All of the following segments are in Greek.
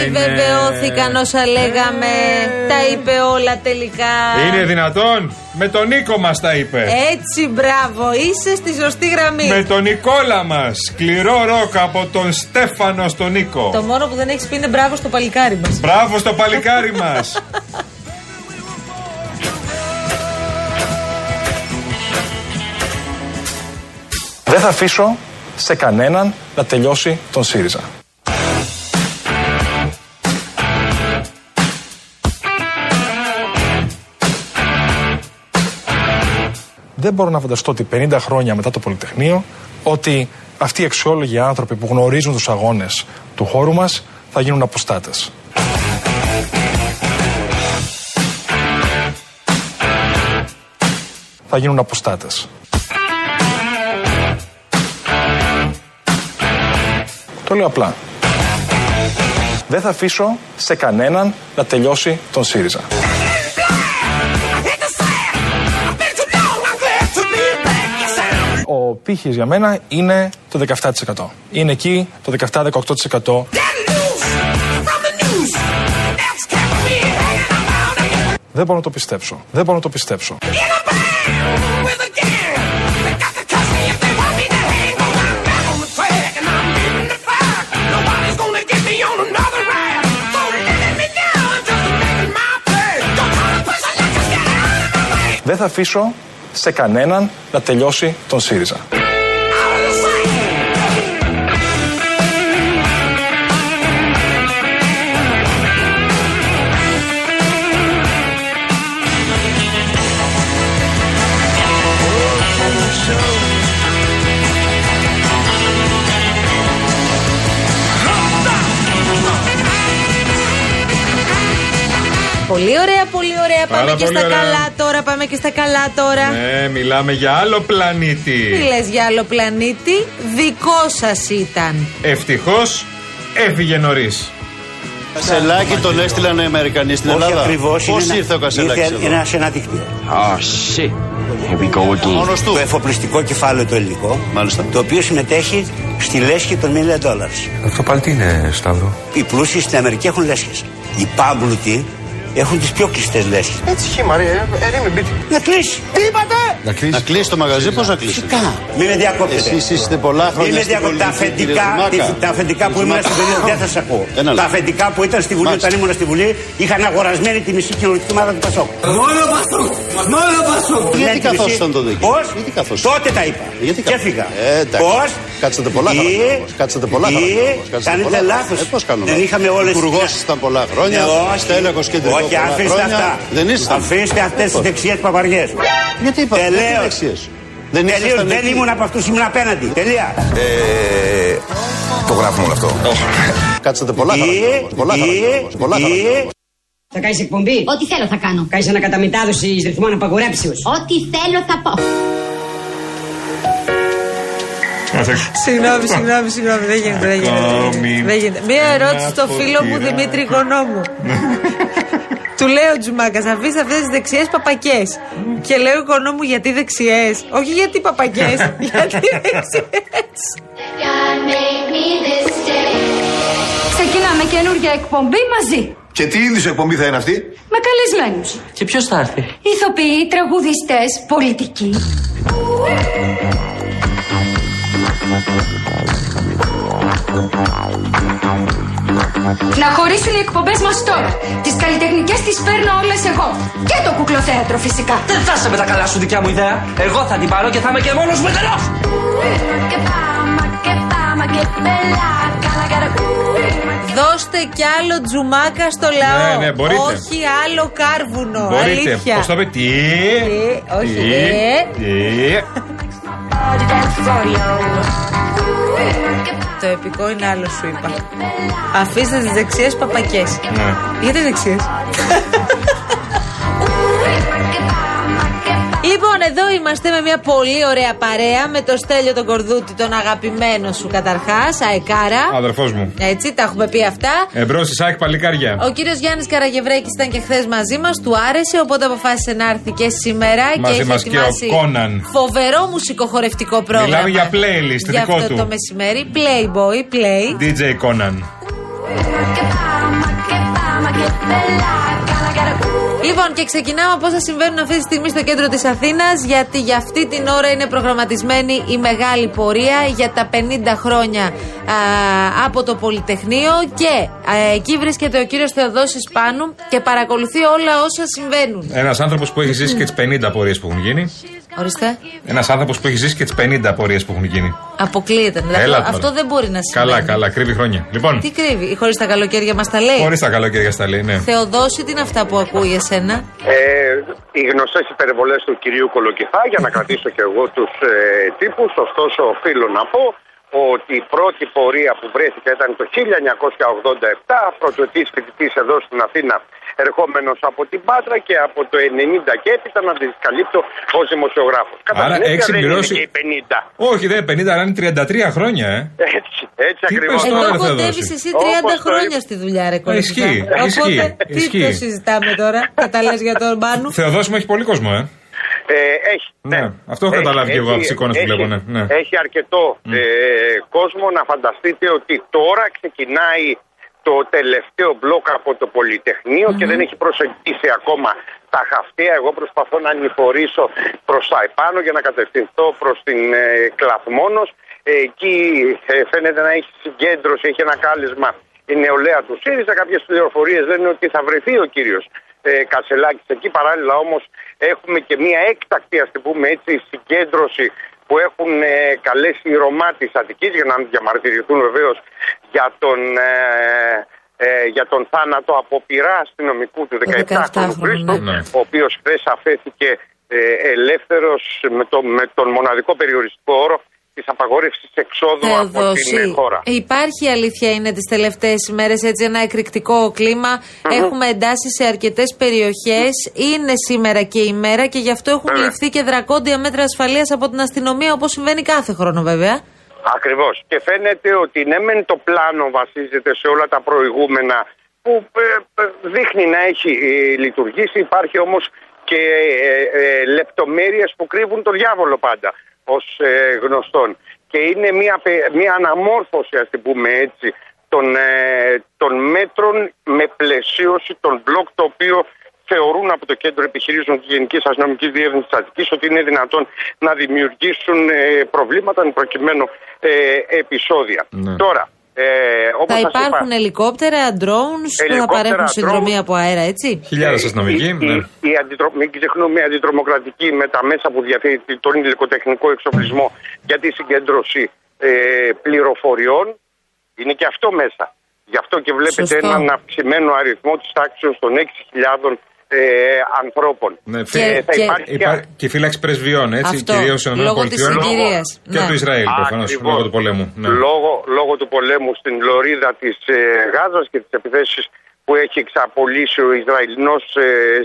Επιβεβαιώθηκαν όσα λέγαμε. Τα είπε όλα τελικά. Είναι δυνατόν? Με τον Νίκο μας τα είπε. Έτσι, μπράβο, είσαι στη σωστή γραμμή. Με τον Νικόλα μας. Σκληρό ροκ από τον Στέφανο στον Νίκο. Το μόνο που δεν έχεις πει είναι μπράβο στο παλικάρι μας. Μπράβο στο παλικάρι μας. Δεν θα αφήσω σε κανέναν να τελειώσει τον ΣΥΡΙΖΑ. Δεν μπορώ να φανταστώ ότι 50 χρόνια μετά το Πολυτεχνείο ότι αυτοί οι αξιόλογοι άνθρωποι που γνωρίζουν τους αγώνες του χώρου μας θα γίνουν αποστάτες. Θα γίνουν αποστάτες. Το λέω απλά. Δεν θα αφήσω σε κανέναν να τελειώσει τον ΣΥΡΙΖΑ. Ο πύχης για μένα είναι το 17%. Είναι εκεί το 17-18%. Δεν μπορώ να το πιστέψω. Δεν μπορώ να το πιστέψω. Δεν θα αφήσω σε κανέναν να τελειώσει τον ΣΥΡΙΖΑ. Πολύ ωραία, πολύ ωραία. Πάμε και στα καλά τώρα. Πάμε και στα καλά τώρα. Ναι, μιλάμε για άλλο πλανήτη. Τι λες για άλλο πλανήτη? Δικό σας ήταν. Ευτυχώς έφυγε νωρίς. Κασελάκη τον έστειλαν οι Αμερικανοί στην Ελλάδα. Πώς ήρθε ο Κασελάκης? Είναι ένα εναδεικτήριο. Το εφοπλιστικό κεφάλαιο το ελληνικό, το οποίο συμμετέχει στη λέσχη των $1 million. Αυτό πάλι τι είναι, Σταύρο? Οι πλούσιοι στην Αμερική έχουν λέσχες. Οι πάμπλουτοι έχουν τις πιο κλειστές λέσχες. Έτσι χήμα ρε, ερήμη μπίτι. Να κλείσει. Τι είπατε? Να κλείσει το μαγαζί, πώς να κλείσει? Φυσικά. Μην με διακόπτετε. Εσείς είστε πολλά χρόνια. Μην με διακόπτετε. Τα αφεντικά που ήμουν στη Βουλή δεν θα σας ακούω. Τα αφεντικά που ήταν στη Βουλή, όταν ήμουν στη Βουλή, είχαν αγορασμένη τη μισή κοινωνική ομάδα του Πασόκου. Μόνο Πασόκου. Μόνο Πασόκου. Γιατί καθώς ήταν το δίκαιο? Πώς? Τότε τα είπα. Και έφυγα. Πώς? Κάτσατε πολλά χρόνια. Κάτσατε πολλά χρόνια. Πώς κάνουμε? Δεν είχαμε όλες. Υπουργός ήταν πολλά χρόνια. Στέλιος και όχι, αφήστε αυτά. Αφήστε αυτές τις δεξιές παπαριές. Γιατί είπατε δεξιές? Δεν ήμουν από αυτούς, ήμουν απέναντι. Τελεία. Το γράφουμε όλο αυτό. Κάτσατε πολλά χρόνια. Θα κάνεις εκπομπή? Ό,τι θέλω θα κάνω. Κάνεις ανακαταμετάδοση εις ρυθμών απαγορέψεως? Ό,τι θέλω θα πω. Συγγνώμη, δεν γίνεται. Μία ερώτηση στο φίλο μου Δημήτρη Γονόμου. Του λέει ο Τζουμάκας, αφήστε αυτές τις δεξιές παπακές. Και λέει ο Γονόμου, γιατί δεξιές? Όχι γιατί παπακές, γιατί δεξιές. Ξεκινάμε καινούργια εκπομπή μαζί. Και τι είδους εκπομπή θα είναι αυτή? Με καλεσμένους. Και ποιος θα έρθει? Ηθοποιοί, τραγουδιστές, πολιτικοί. Να χωρίσουν οι εκπομπές μας τώρα. Τις καλλιτεχνικές τις παίρνω όλες εγώ. Και το κουκλοθέατρο φυσικά. Δεν θα είσαι με τα καλά σου δικιά μου ιδέα. Εγώ θα την πάρω και θα είμαι και μόνος μου εντελώς. Δώστε κι άλλο Τζουμάκα στο λαό. Ναι, μπορείτε. Όχι άλλο κάρβουνο. Μπορείτε. Αλήθεια. Πώς θα πει? Τι? Όχι. Το επικό είναι άλλο, σου είπα. Αφήστε τις δεξιές παπακές. Ναι. Γιατί δεξιές? Λοιπόν, εδώ είμαστε με μια πολύ ωραία παρέα. Με το Στέλιο τον Κορδούτη, τον αγαπημένο σου καταρχάς, αεκάρα. Αδερφός μου. Έτσι, τα έχουμε πει αυτά. Εμπρός εις ΑΕΚ παλικάρια. Ο κύριος Γιάννης Καραγευρέκης ήταν και χθες μαζί μας, του άρεσε, οπότε αποφάσισε να έρθει και σήμερα. Μαζί και έχει μας ετοιμάσει και ο Κόναν. Φοβερό μουσικοχορευτικό πρόγραμμα. Μιλάμε για playlist, για δικό αυτό του. Το μεσημέρι, Playboy, Play. DJ Conan. Λοιπόν, και ξεκινάμε από όσα συμβαίνουν αυτή τη στιγμή στο κέντρο της Αθήνας, γιατί για αυτή την ώρα είναι προγραμματισμένη η μεγάλη πορεία για τα 50 χρόνια από το Πολυτεχνείο και εκεί βρίσκεται ο κύριος Θεοδόσης Πάνου και παρακολουθεί όλα όσα συμβαίνουν. Ένας άνθρωπος που έχει ζήσει και τις 50 πορείες που έχουν γίνει. Ορίστε. Ένας άνθρωπος που έχει ζήσει και τις 50 πορείες που έχουν γίνει. Αποκλείεται. Δηλαδή, αυτό δεν μπορεί να συμβαίνει. Καλά, κρύβει χρόνια. Λοιπόν, τι κρύβει, χωρίς τα καλοκαίρια μας τα λέει. Χωρίς τα καλοκαίρια στα λέει, ναι. Θεοδόση, τι είναι αυτά που ακούει εσένα? Οι γνωστές υπερβολές του κυρίου Κολοκυθά, για να κρατήσω και εγώ τους τύπους. Ωστόσο, οφείλω να πω ότι η πρώτη πορεία που βρέθηκε ήταν το 1987, πρωτοτής φοιτητής εδώ στην Αθήνα, ερχόμενος από την Πάτρα και από το 90 και έπειτα να τις καλύπτω ως δημοσιογράφος. Άρα έχεις συμπληρώσει. Και 50. Όχι, δεν 50, αλλά είναι 33 χρόνια, Έτσι ακριβώς. Εδώ κοντεύεις εσύ 30 χρόνια στη δουλειά, ρε Κολοκυθά. Ισχύει. Τι το συζητάμε τώρα, καταλάβεις για τον Πάνου. Θεοδόση μου έχει πολύ κόσμο, έχει. Ναι. Αυτό έχω καταλάβει και εγώ από τις εικόνες που βλέπω. Ναι. Έχει αρκετό κόσμο. Να φανταστείτε ότι τώρα ξεκινάει το τελευταίο μπλοκ από το Πολυτεχνείο και δεν έχει προσεγγίσει ακόμα τα χαυτεία. Εγώ προσπαθώ να ανηφορήσω προς τα επάνω για να κατευθυνθώ προς την Κλαθμόνος. Εκεί φαίνεται να έχει συγκέντρωση, έχει ένα κάλεσμα η νεολαία του ΣΥΡΙΖΑ. Κάποιες πληροφορίες λένε ότι θα βρεθεί ο κύριος Κασελάκης εκεί. Παράλληλα όμως έχουμε και μια έκτακτη, ας την πούμε έτσι, συγκέντρωση που έχουν καλέσει οι Ρωμά της Αττικής για να διαμαρτυρηθούν βεβαίως για τον θάνατο από πειρά αστυνομικού του 17χρονου Χρήστο, ο οποίος χθες αφέθηκε ελεύθερος με τον μοναδικό περιοριστικό όρο της απαγόρευσης εξόδου από την χώρα. Υπάρχει, αλήθεια είναι, τις τελευταίες ημέρες έτσι ένα εκρηκτικό κλίμα. Έχουμε εντάσεις σε αρκετές περιοχές. Είναι σήμερα και η μέρα και γι' αυτό έχουν ληφθεί και δρακόντια μέτρα ασφαλείας από την αστυνομία, όπως συμβαίνει κάθε χρόνο βέβαια. Ακριβώς. Και φαίνεται ότι ναι μεν το πλάνο βασίζεται σε όλα τα προηγούμενα που δείχνει να έχει λειτουργήσει. Υπάρχει όμως και λεπτομέρειες που κρύβουν το διάβολο πάντα, ως γνωστόν. Και είναι μια αναμόρφωση, ας την πούμε έτσι, των μέτρων με πλαισίωση των μπλοκ, το οποίο θεωρούν από το Κέντρο Επιχειρήσεων της Γενικής Αστυνομικής Διεύθυνσης της Αττικής ότι είναι δυνατόν να δημιουργήσουν προβλήματα, εν προκειμένου επεισόδια. Ναι. Τώρα, όπως θα υπάρχουν ελικόπτερα, drones που θα παρέχουν συνδρομή από αέρα, έτσι. Χιλιάδες αστυνομικοί. Μην ξεχνούμε, η αντιτρομοκρατική με τα μέσα που διαθέτει τον υλικοτεχνικό εξοπλισμό για τη συγκέντρωση πληροφοριών είναι και αυτό μέσα. Γι' αυτό και βλέπετε έναν αυξημένο αριθμό της τάξης των 6.000 ανθρώπων. Ναι, και φύλαξη πρεσβειών, έτσι, κυρίως των ΗΠΑ και του Ισραήλ, προφανώς, λόγω του πολέμου. Ναι. Λόγω του πολέμου στην λωρίδα της Γάζας και τις επιθέσεις που έχει εξαπολύσει ο Ισραηλινός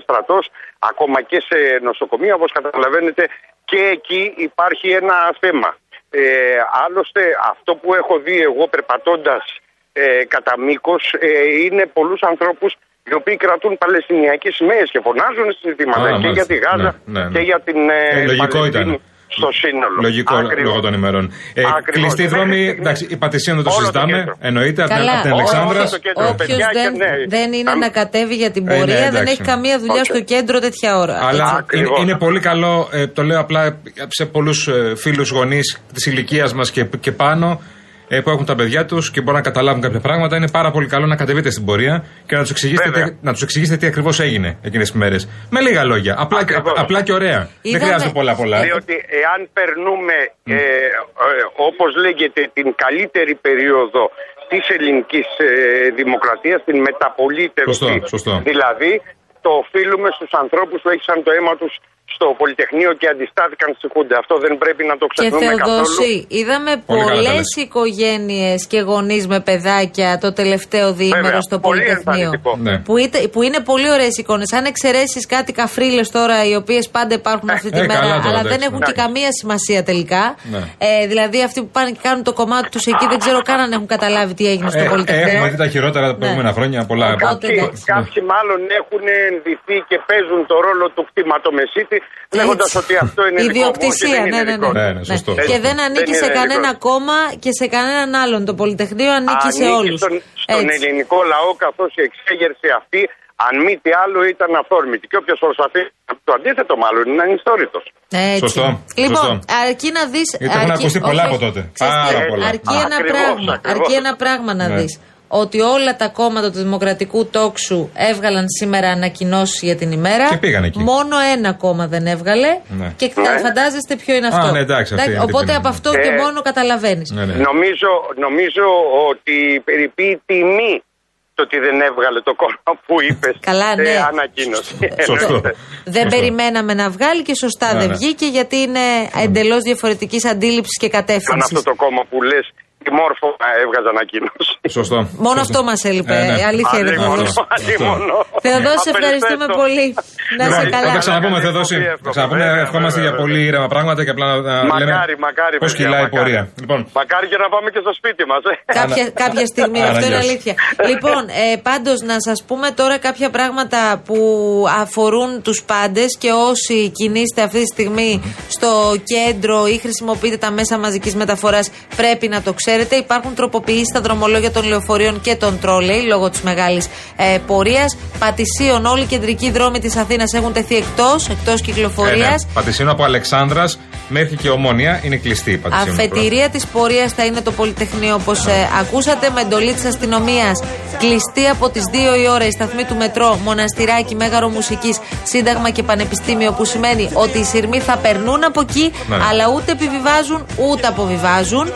στρατός, ακόμα και σε νοσοκομεία, όπως καταλαβαίνετε, και εκεί υπάρχει ένα θέμα. Άλλωστε, αυτό που έχω δει εγώ περπατώντας κατά μήκος είναι πολλούς ανθρώπους οι οποίοι κρατούν παλαιστινιακές σημαίες και φωνάζουν συνθήματα και για τη Γάζα και για την Παλαιστίνη στο σύνολο. Λογικό λόγω των ημερών. Κλειστή δρόμη, εντάξει, η Πατησία δεν το συζητάμε, εννοείται, από την Αλεξάνδρα. Όποιος δεν είναι να κατέβει για την πορεία δεν έχει καμία δουλειά στο κέντρο τέτοια ώρα. Αλλά είναι πολύ καλό, το λέω απλά σε πολλούς φίλους γονείς της ηλικίας μας και πάνω, που έχουν τα παιδιά τους και μπορούν να καταλάβουν κάποια πράγματα, είναι πάρα πολύ καλό να κατεβείτε στην πορεία και να τους εξηγήσετε τι ακριβώς έγινε εκείνες τις μέρες. Με λίγα λόγια. Απλά και ωραία. Είδαμε. Δεν χρειάζεται πολλά. Διότι εάν περνούμε, όπως λέγεται, την καλύτερη περίοδο της ελληνικής δημοκρατίας, την μεταπολίτευση, δηλαδή, το οφείλουμε στους ανθρώπους που έχησαν το αίμα τους στο Πολυτεχνείο και αντιστάθηκαν στη Χούντα. Αυτό δεν πρέπει να το ξεχνούμε καθόλου. Και Θεοδόση, είδαμε πολλές οικογένειες και γονείς με παιδάκια το τελευταίο διήμερο στο Πολυτεχνείο. Ναι. Που είναι πολύ ωραίες εικόνες. Αν εξαιρέσεις κάτι καφρίλες τώρα, οι οποίες πάντα υπάρχουν αυτή τη μέρα, αλλά δεν έχουν και καμία σημασία τελικά. Ναι. Δηλαδή αυτοί που πάνε και κάνουν το κομμάτι τους εκεί, δεν ξέρω καν αν έχουν καταλάβει τι έγινε στο Πολυτεχνείο. Έχουμε δει τα χειρότερα τα προηγούμενα χρόνια. Κάποιοι μάλλον έχουν ενδυθεί και παίζουν το ρόλο του κτηματομεσίτη. λέγοντας ότι αυτό είναι ιδιοκτησία. Ναι. Και δεν ανήκει σε κανένα κόμμα και σε κανέναν άλλον. Το Πολυτεχνείο ανήκει σε όλους. Στον ελληνικό λαό, καθώς η εξέγερση αυτή, αν μη τι άλλο, ήταν αφόρμητη. Και όποιος προσπαθεί το αντίθετο, μάλλον είναι ανιστόρητος. Σωστό. Λοιπόν, αρκεί να δεις. Έχουν ακουστεί πολλά από τότε. Αρκεί ένα πράγμα να δεις. Ότι όλα τα κόμματα του Δημοκρατικού τόξου έβγαλαν σήμερα ανακοινώσεις για την ημέρα. Και πήγαν εκεί. Μόνο ένα κόμμα δεν έβγαλε. Ναι. Και φαντάζεστε ποιο είναι αυτό. Ναι, εντάξει, οπότε από αυτό και μόνο καταλαβαίνεις. Ναι. Νομίζω ότι περιπεί η τιμή το ότι δεν έβγαλε το κόμμα που είπες. Καλά, ναι. Ανακοίνωση. Δεν περιμέναμε να βγάλει και σωστά δεν βγήκε, γιατί είναι εντελώς διαφορετικής αντίληψης και κατεύθυνσης. Αν αυτό το κόμμα που λες. Μόρφωμα έβγαζε ανακοίνωση. Σωστό. Μόνο αυτό μας έλειπε. Η αλήθεια είναι Θεοδόση, ευχαριστούμε πολύ. Να είσαι καλά. Θα ξαναπούμε, Θεοδόση. Ευχόμαστε για πολύ ήρεμα πράγματα και απλά να λέμε πώς κυλάει η πορεία. Μακάρι και να πάμε και στο σπίτι μας. Κάποια στιγμή, αυτό είναι αλήθεια. Λοιπόν, πάντως να σας πούμε τώρα κάποια πράγματα που αφορούν τους πάντες και όσοι κινείστε αυτή τη στιγμή στο κέντρο ή χρησιμοποιείτε τα μέσα μαζικής μεταφοράς, πρέπει να το ξέρετε. Υπάρχουν τροποποιήσεις στα δρομολόγια των λεωφορείων και των τρόλεϊ λόγω της μεγάλης πορείας. Πατησίων, όλοι οι κεντρικοί δρόμοι της Αθήνας έχουν τεθεί εκτός κυκλοφορίας. Πατησίων από Αλεξάνδρας μέχρι και Ομόνια είναι κλειστή η Πατησίων. Αφετηρία της πορείας θα είναι το Πολυτεχνείο, όπως ακούσατε, με εντολή της αστυνομίας. Κλειστή από τις 2 η ώρα η σταθμή του μετρό, Μοναστηράκι, Μέγαρο Μουσικής, Σύνταγμα και Πανεπιστήμιο, που σημαίνει ότι οι σειρμοί θα περνούν από εκεί, αλλά ούτε επιβιβάζουν ούτε αποβιβάζουν.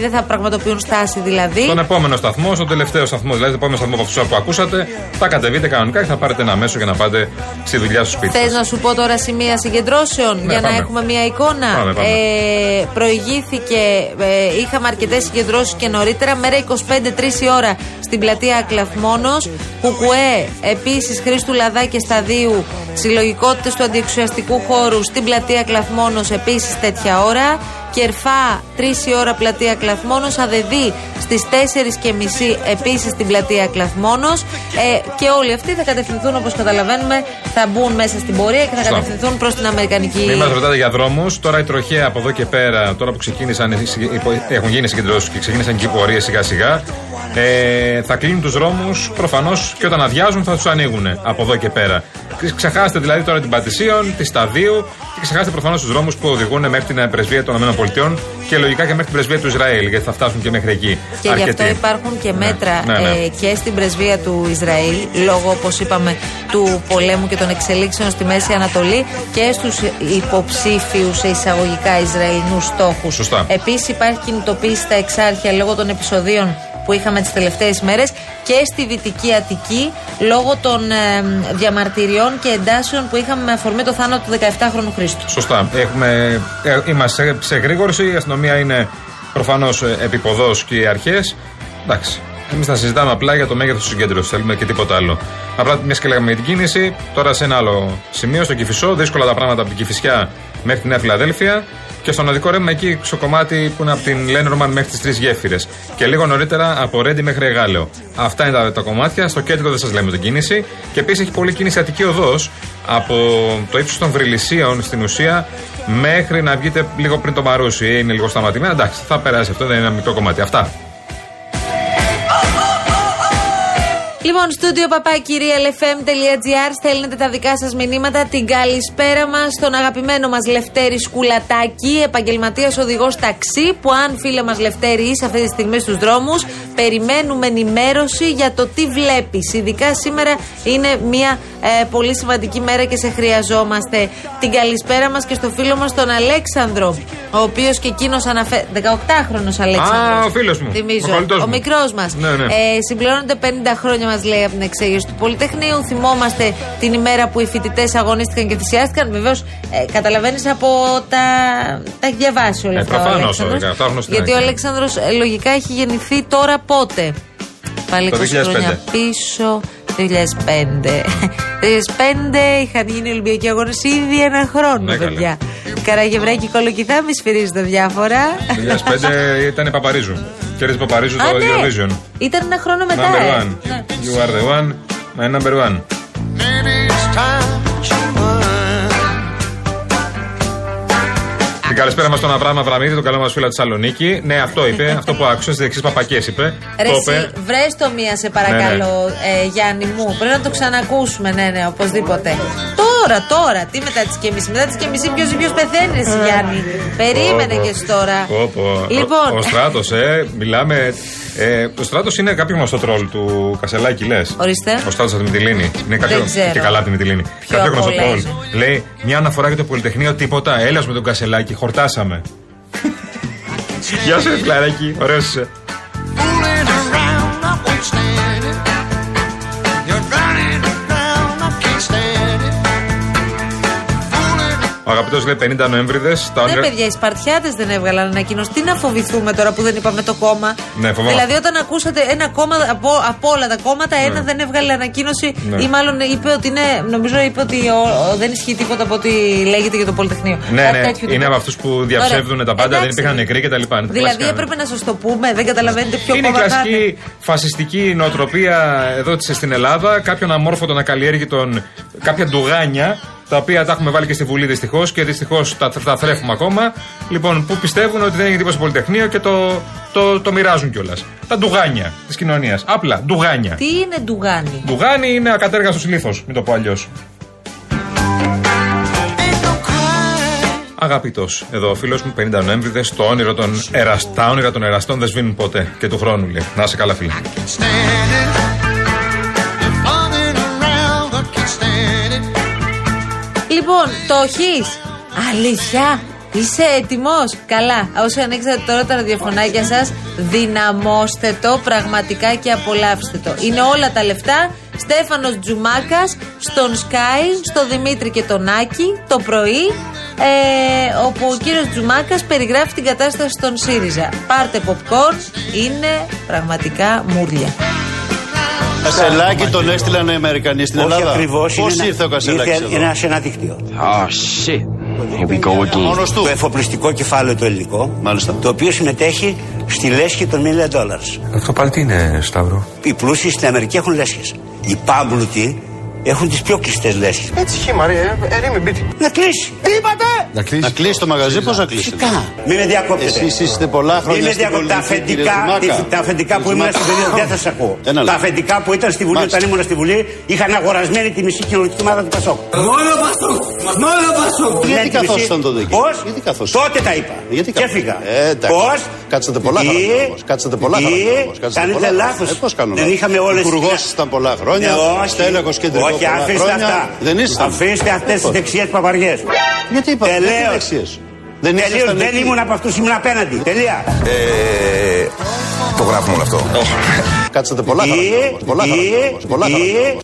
Δεν θα πραγματοποιούν στάση δηλαδή. Στον επόμενο σταθμό, στον τελευταίο σταθμό, δηλαδή τον επόμενο σταθμό από αυτού που ακούσατε, θα κατεβείτε κανονικά και θα πάρετε ένα μέσο για να πάτε στη δουλειά σου σπίτι. Θες να σου πω τώρα σημεία συγκεντρώσεων να έχουμε μια εικόνα. Πάμε. Είχαμε αρκετές συγκεντρώσεις και νωρίτερα, μέρα 25-3 η ώρα στην πλατεία Ακλαθμόνος. Κουκουέ, επίσης Χρήστου Λαδά και Σταδίου, συλλογικότητες του αντιεξουσιαστικού χώρου στην πλατεία Ακλαθμόνος, επίσης τέτοια ώρα. Κερφά, 3 η ώρα πλατεία Κλαθμόνος. Αδεδί, στις 4:30 επίσης στην πλατεία Κλαθμόνος. Και όλοι αυτοί θα κατευθυνθούν, όπως καταλαβαίνουμε, θα μπουν μέσα στην πορεία και θα κατευθυνθούν προς την Αμερικανική. Μην μας ρωτάτε για δρόμους. Τώρα η τροχέα από εδώ και πέρα, τώρα που έχουν γίνει συγκεντρώσεις και ξεκίνησαν και οι πορείες σιγά-σιγά, θα κλείνουν τους δρόμους προφανώς και όταν αδειάζουν θα τους ανοίγουν από εδώ και πέρα. Ξεχάστε δηλαδή τώρα την Πατησίων, τη Σταδίου και ξεχάστε προφανώς τους δρόμους που οδηγούν μέχρι την πρεσβεία των ΗΠΑ και λογικά και μέχρι την πρεσβεία του Ισραήλ, γιατί θα φτάσουν και μέχρι εκεί. Και αρκετοί. Γι' αυτό υπάρχουν και μέτρα και στην πρεσβεία του Ισραήλ, λόγω όπως είπαμε του πολέμου και των εξελίξεων στη Μέση Ανατολή και στους υποψήφιους σε εισαγωγικά Ισραηλινούς στόχους. Σωστά. Επίσης υπάρχει κινητοποίηση στα Εξάρχεια λόγω των επεισοδίων που είχαμε τις τελευταίες μέρες και στη Δυτική Αττική λόγω των διαμαρτυριών και εντάσεων που είχαμε με αφορμή το θάνατο του 17χρονου Χρήστου. Σωστά. Είμαστε σε γρήγορση, η αστυνομία είναι προφανώς επιποδός και οι αρχές. Εντάξει. Εμείς θα συζητάμε απλά για το μέγεθος της συγκέντρωσης. Θέλουμε και τίποτα άλλο. Απλά μια και λέγαμε την κίνηση, τώρα σε ένα άλλο σημείο, στο Κηφισό. Δύσκολα τα πράγματα από την Κηφισιά μέχρι τη Νέα Φιλαδέλφεια. Και στον οδικό ρεύμα εκεί στο κομμάτι που είναι από την Λένορμαν μέχρι τις Τρεις Γέφυρες. Και λίγο νωρίτερα από Ρέντι μέχρι Εγάλεο. Αυτά είναι τα κομμάτια. Στο κέντρο δεν σας λέμε την κίνηση. Και επίσης έχει πολλή κίνηση Αττική Οδός από το ύψος των Βρυλισσίων στην ουσία μέχρι να βγείτε λίγο πριν το Μαρούσι. Είναι λίγο σταματημένα. Εντάξει, θα περάσει αυτό, δεν είναι ένα μικρό κομμάτι. Αυτά. Λοιπόν, στούντιο papakirialfm.gr, στέλνετε τα δικά σας μηνύματα, την καλησπέρα μας στον αγαπημένο μας Λευτέρη Σκουλατάκη, επαγγελματίας οδηγός ταξί, που αν φίλε μας Λευτέρη είσαι αυτή τη στιγμή στους δρόμους, περιμένουμε ενημέρωση για το τι βλέπεις. Ειδικά σήμερα είναι μια πολύ σημαντική μέρα και σε χρειαζόμαστε. Την καλησπέρα μας και στο φίλο μας τον Αλέξανδρο, ο οποίος και εκείνος 18χρονος Αλέξανδρος. Α, ο φίλος μου. Θυμίζω, ο μικρός μας. Ναι. Συμπληρώνονται 50 χρόνια, μας λέει, από την εξέγερση του Πολυτεχνείου. Θυμόμαστε την ημέρα που οι φοιτητές αγωνίστηκαν και θυσιάστηκαν. Βεβαίως, καταλαβαίνεις από τα έχει διαβάσει όλα αυτά. Προφανώς, γιατί ο Αλέξανδρος λογικά έχει γεννηθεί τώρα πότε. Πάλι 20 χρόνια πίσω. 2005 είχαν γίνει Ολυμπιακοί Αγώνες ήδη ένα χρόνο, παιδιά. Καραγευρέκη, Κολοκυθά, μη σφυρίζετε διάφορα. 2005 ήταν η Παπαρίζου. Κέρδισε η Παπαρίζου το Eurovision. Ήταν ένα χρόνο μετά. Number one. You are the one, my number one. Την καλησπέρα μας στον Αβράμα Βραμίδη, τον καλό μας φίλο Θεσσαλονίκη. Ναι, αυτό είπε, αυτό που άκουσα, στις εξής παπακές είπε. Ρε, βρες το μία, σε παρακαλώ, Γιάννη μου. Πρέπει να το ξανακούσουμε, ναι, οπωσδήποτε. Τώρα, τι μετά τις και μισή, ποιος πεθαίνει, Γιάννη. Περίμενε και τώρα. Λοιπόν. Ο Στράτος, μιλάμε. Ο Στράτος είναι κάποιο γνωστό τρόλ του Κασελάκη, λες. Ορίστε. Ο Στράτος από τη Μυτιλήνη. Είναι κάποιο. Και καλά τη Μυτιλήνη. Κάποιο γνωστό τρόλ. Λέει μια αναφορά για το Πολυτεχνείο, τίποτα. Έλα με τον Κασελάκη, χορτάσαμε. Γεια σου, Φιλαράκι, ωραίος είσαι. Ο αγαπητός λέει 50 Νοέμβριδες. Ναι, παιδιά, οι Σπαρτιάτες δεν έβγαλαν ανακοίνωση. Τι να φοβηθούμε τώρα που δεν είπαμε το κόμμα. Ναι, φοβάμαι. Δηλαδή, όταν ακούσατε ένα κόμμα από όλα τα κόμματα, ναι, ένα δεν έβγαλε ανακοίνωση, ναι, ή μάλλον είπε ότι είναι. Νομίζω είπε ότι δεν ισχύει τίποτα από ό,τι λέγεται για το Πολυτεχνείο. Ναι. Είναι από αυτούς που διαψεύδουν τα πάντα, εντάξει, δεν υπήρχαν νεκροί κτλ. Δηλαδή, έπρεπε να σας το πούμε, δεν καταλαβαίνετε ποιο κόμμα. Είναι η κλασική φασιστική νοοτροπία εδώ στην Ελλάδα. Κάποιον αμόρφωτο, ακαλλιέργητον, κάποια ντουγάνια, τα οποία τα έχουμε βάλει και στη Βουλή δυστυχώς και δυστυχώς τα θρέφουμε ακόμα. Λοιπόν, που πιστεύουν ότι δεν έγινε τίποτα στο Πολυτεχνείο και το μοιράζουν κιόλας. Τα ντουγάνια της κοινωνίας. Απλά ντουγάνια. Τι είναι ντουγάνι? Ντουγάνι είναι ακατέργαστο συνήθως, μην το πω αλλιώς. Αγαπητός, εδώ ο φίλος μου 50 Νοέμβριδες, τα όνειρα των εραστών δεν σβήνουν ποτέ και του χρόνου, λέει. Να είσαι καλά, φίλε. Λοιπόν, το έχεις. Αλήθεια, είσαι έτοιμος? Καλά, όσοι ανοίξατε τώρα τα ραδιοφωνάκια σας, δυναμώστε το πραγματικά και απολαύστε το. Είναι όλα τα λεφτά. Στέφανος Τζουμάκας στον Σκάι, στο Δημήτρη και τον Άκη το πρωί, όπου ο κύριος Τζουμάκας περιγράφει την κατάσταση στον ΣΥΡΙΖΑ. Πάρτε popcorn, είναι πραγματικά μούρλια. Κασελάκη τον έστειλαν οι Αμερικανοί στην Ελλάδα. Όχι ακριβώς. Πώς ήρθε ο Κασελάκης εδώ? Είναι ένα δίκτυο. Το εφοπλιστικό κεφάλαιο το ελληνικό. Μάλιστα. Το οποίο συμμετέχει στη λέσχη των $1 million. Αυτό πάλι τι είναι, Σταύρο? Οι πλούσιοι στην Αμερική έχουν λέσχες. Οι πάμπλουτοι έχουν τις πιο κλειστές λέσχες. Έτσι χήμα, ερήμη μπίτι. Να κλείσει. Τι είπατε? Να κλείσει το μαγαζί, πώς να κλείσει? Φυσικά. Μην με διακόπτετε. Εσείς είστε πολλά χρόνια. Μην με διακόπτετε. Τα αφεντικά που ήμουν στην Βουλή δεν θα σας ακούω. Τα αφεντικά που ήταν στη Βουλή, όταν ήμουν στη Βουλή, είχαν αγορασμένη τη μισή κοινωνική ομάδα του Πασόκου. Μόνο Πασόκου. Γιατί καθόσασταν το δίκαιο? Πώς? Τότε τα είπα. Και έφυγα. Πώς? Κάτσατε πολλά χρόνια. Κάνετε λάθος. Δεν είχαμε όλες. Υπουργός ήταν πολλά χρόνια. Στέλιος Κορδούτης. Όχι, αφήστε αυτά. Αφήστε αυτές τις δεξιές παπαριές. Γιατί είπα? Τελείως. Δεν ήμουν από αυτούς, ήμουν απέναντι. Τελεία. Το γράφουμε όλο αυτό. Κάτσατε πολλά χρόνια.